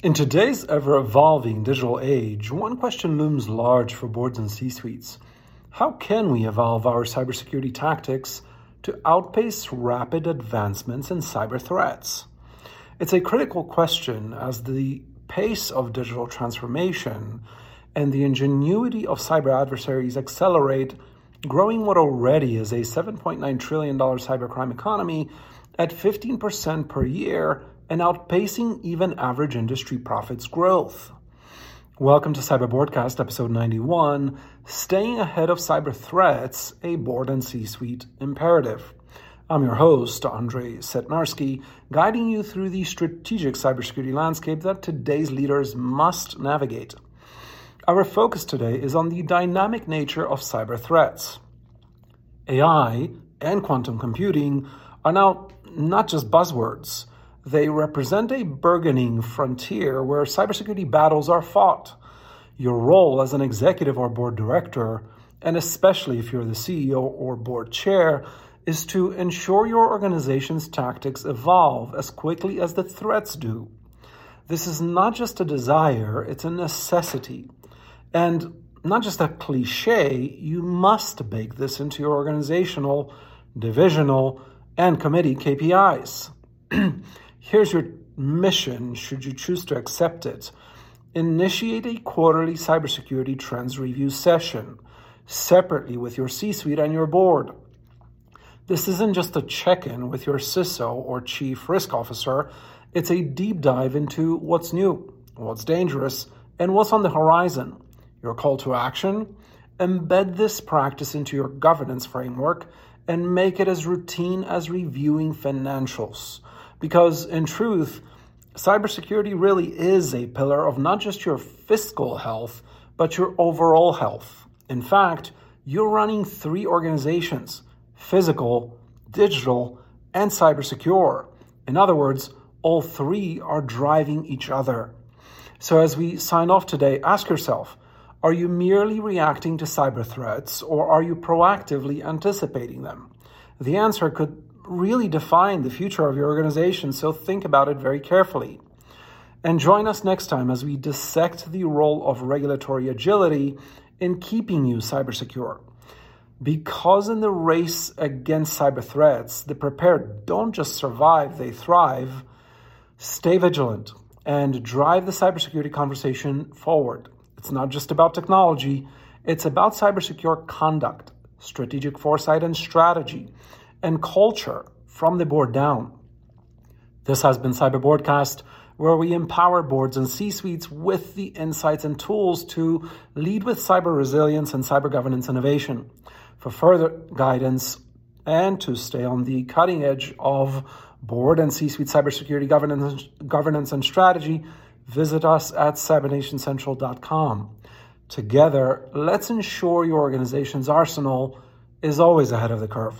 In today's ever-evolving digital age, one question looms large for boards and C-suites. How can we evolve our cybersecurity tactics to outpace rapid advancements in cyber threats? It's a critical question as the pace of digital transformation and the ingenuity of cyber adversaries accelerate, growing what already is a $7.9 trillion cybercrime economy at 15% per year, and outpacing even average industry profits growth. Welcome to CyberBoardCast, episode 91, Staying Ahead of Cyber Threats, a Board and C-Suite Imperative. I'm your host, Andrei Setnarski, guiding you through the strategic cybersecurity landscape that today's leaders must navigate. Our focus today is on the dynamic nature of cyber threats. AI and quantum computing are now not just buzzwords. They represent a burgeoning frontier where cybersecurity battles are fought. Your role as an executive or board director, and especially if you're the CEO or board chair, is to ensure your organization's tactics evolve as quickly as the threats do. This is not just a desire, it's a necessity. And not just a cliche, you must bake this into your organizational, divisional, and committee KPIs. Here's your mission, should you choose to accept it. Initiate a quarterly cybersecurity trends review session, separately with your C-suite and your board. This isn't just a check-in with your CISO or chief risk officer. It's a deep dive into what's new, what's dangerous, and what's on the horizon. Your call to action? Embed this practice into your governance framework and make it as routine as reviewing financials. Because in truth, cybersecurity really is a pillar of not just your fiscal health, but your overall health. In fact, you're running three organizations: physical, digital, and cybersecure. In other words, all three are driving each other. So as we sign off today, ask yourself, are you merely reacting to cyber threats, or are you proactively anticipating them? The answer could really define the future of your organization, so think about it very carefully. And join us next time as we dissect the role of regulatory agility in keeping you cybersecure. Because in the race against cyber threats, the prepared don't just survive, they thrive. Stay vigilant and drive the cybersecurity conversation forward. It's not just about technology, it's about cybersecure conduct, strategic foresight and strategy, and culture from the board down. This has been CyberBoardCast, where we empower boards and C-suites with the insights and tools to lead with cyber resilience and cyber governance innovation. For further guidance and to stay on the cutting edge of board and C-suite cybersecurity governance and strategy, visit us at cybernationcentral.com. Together, let's ensure your organization's arsenal is always ahead of the curve.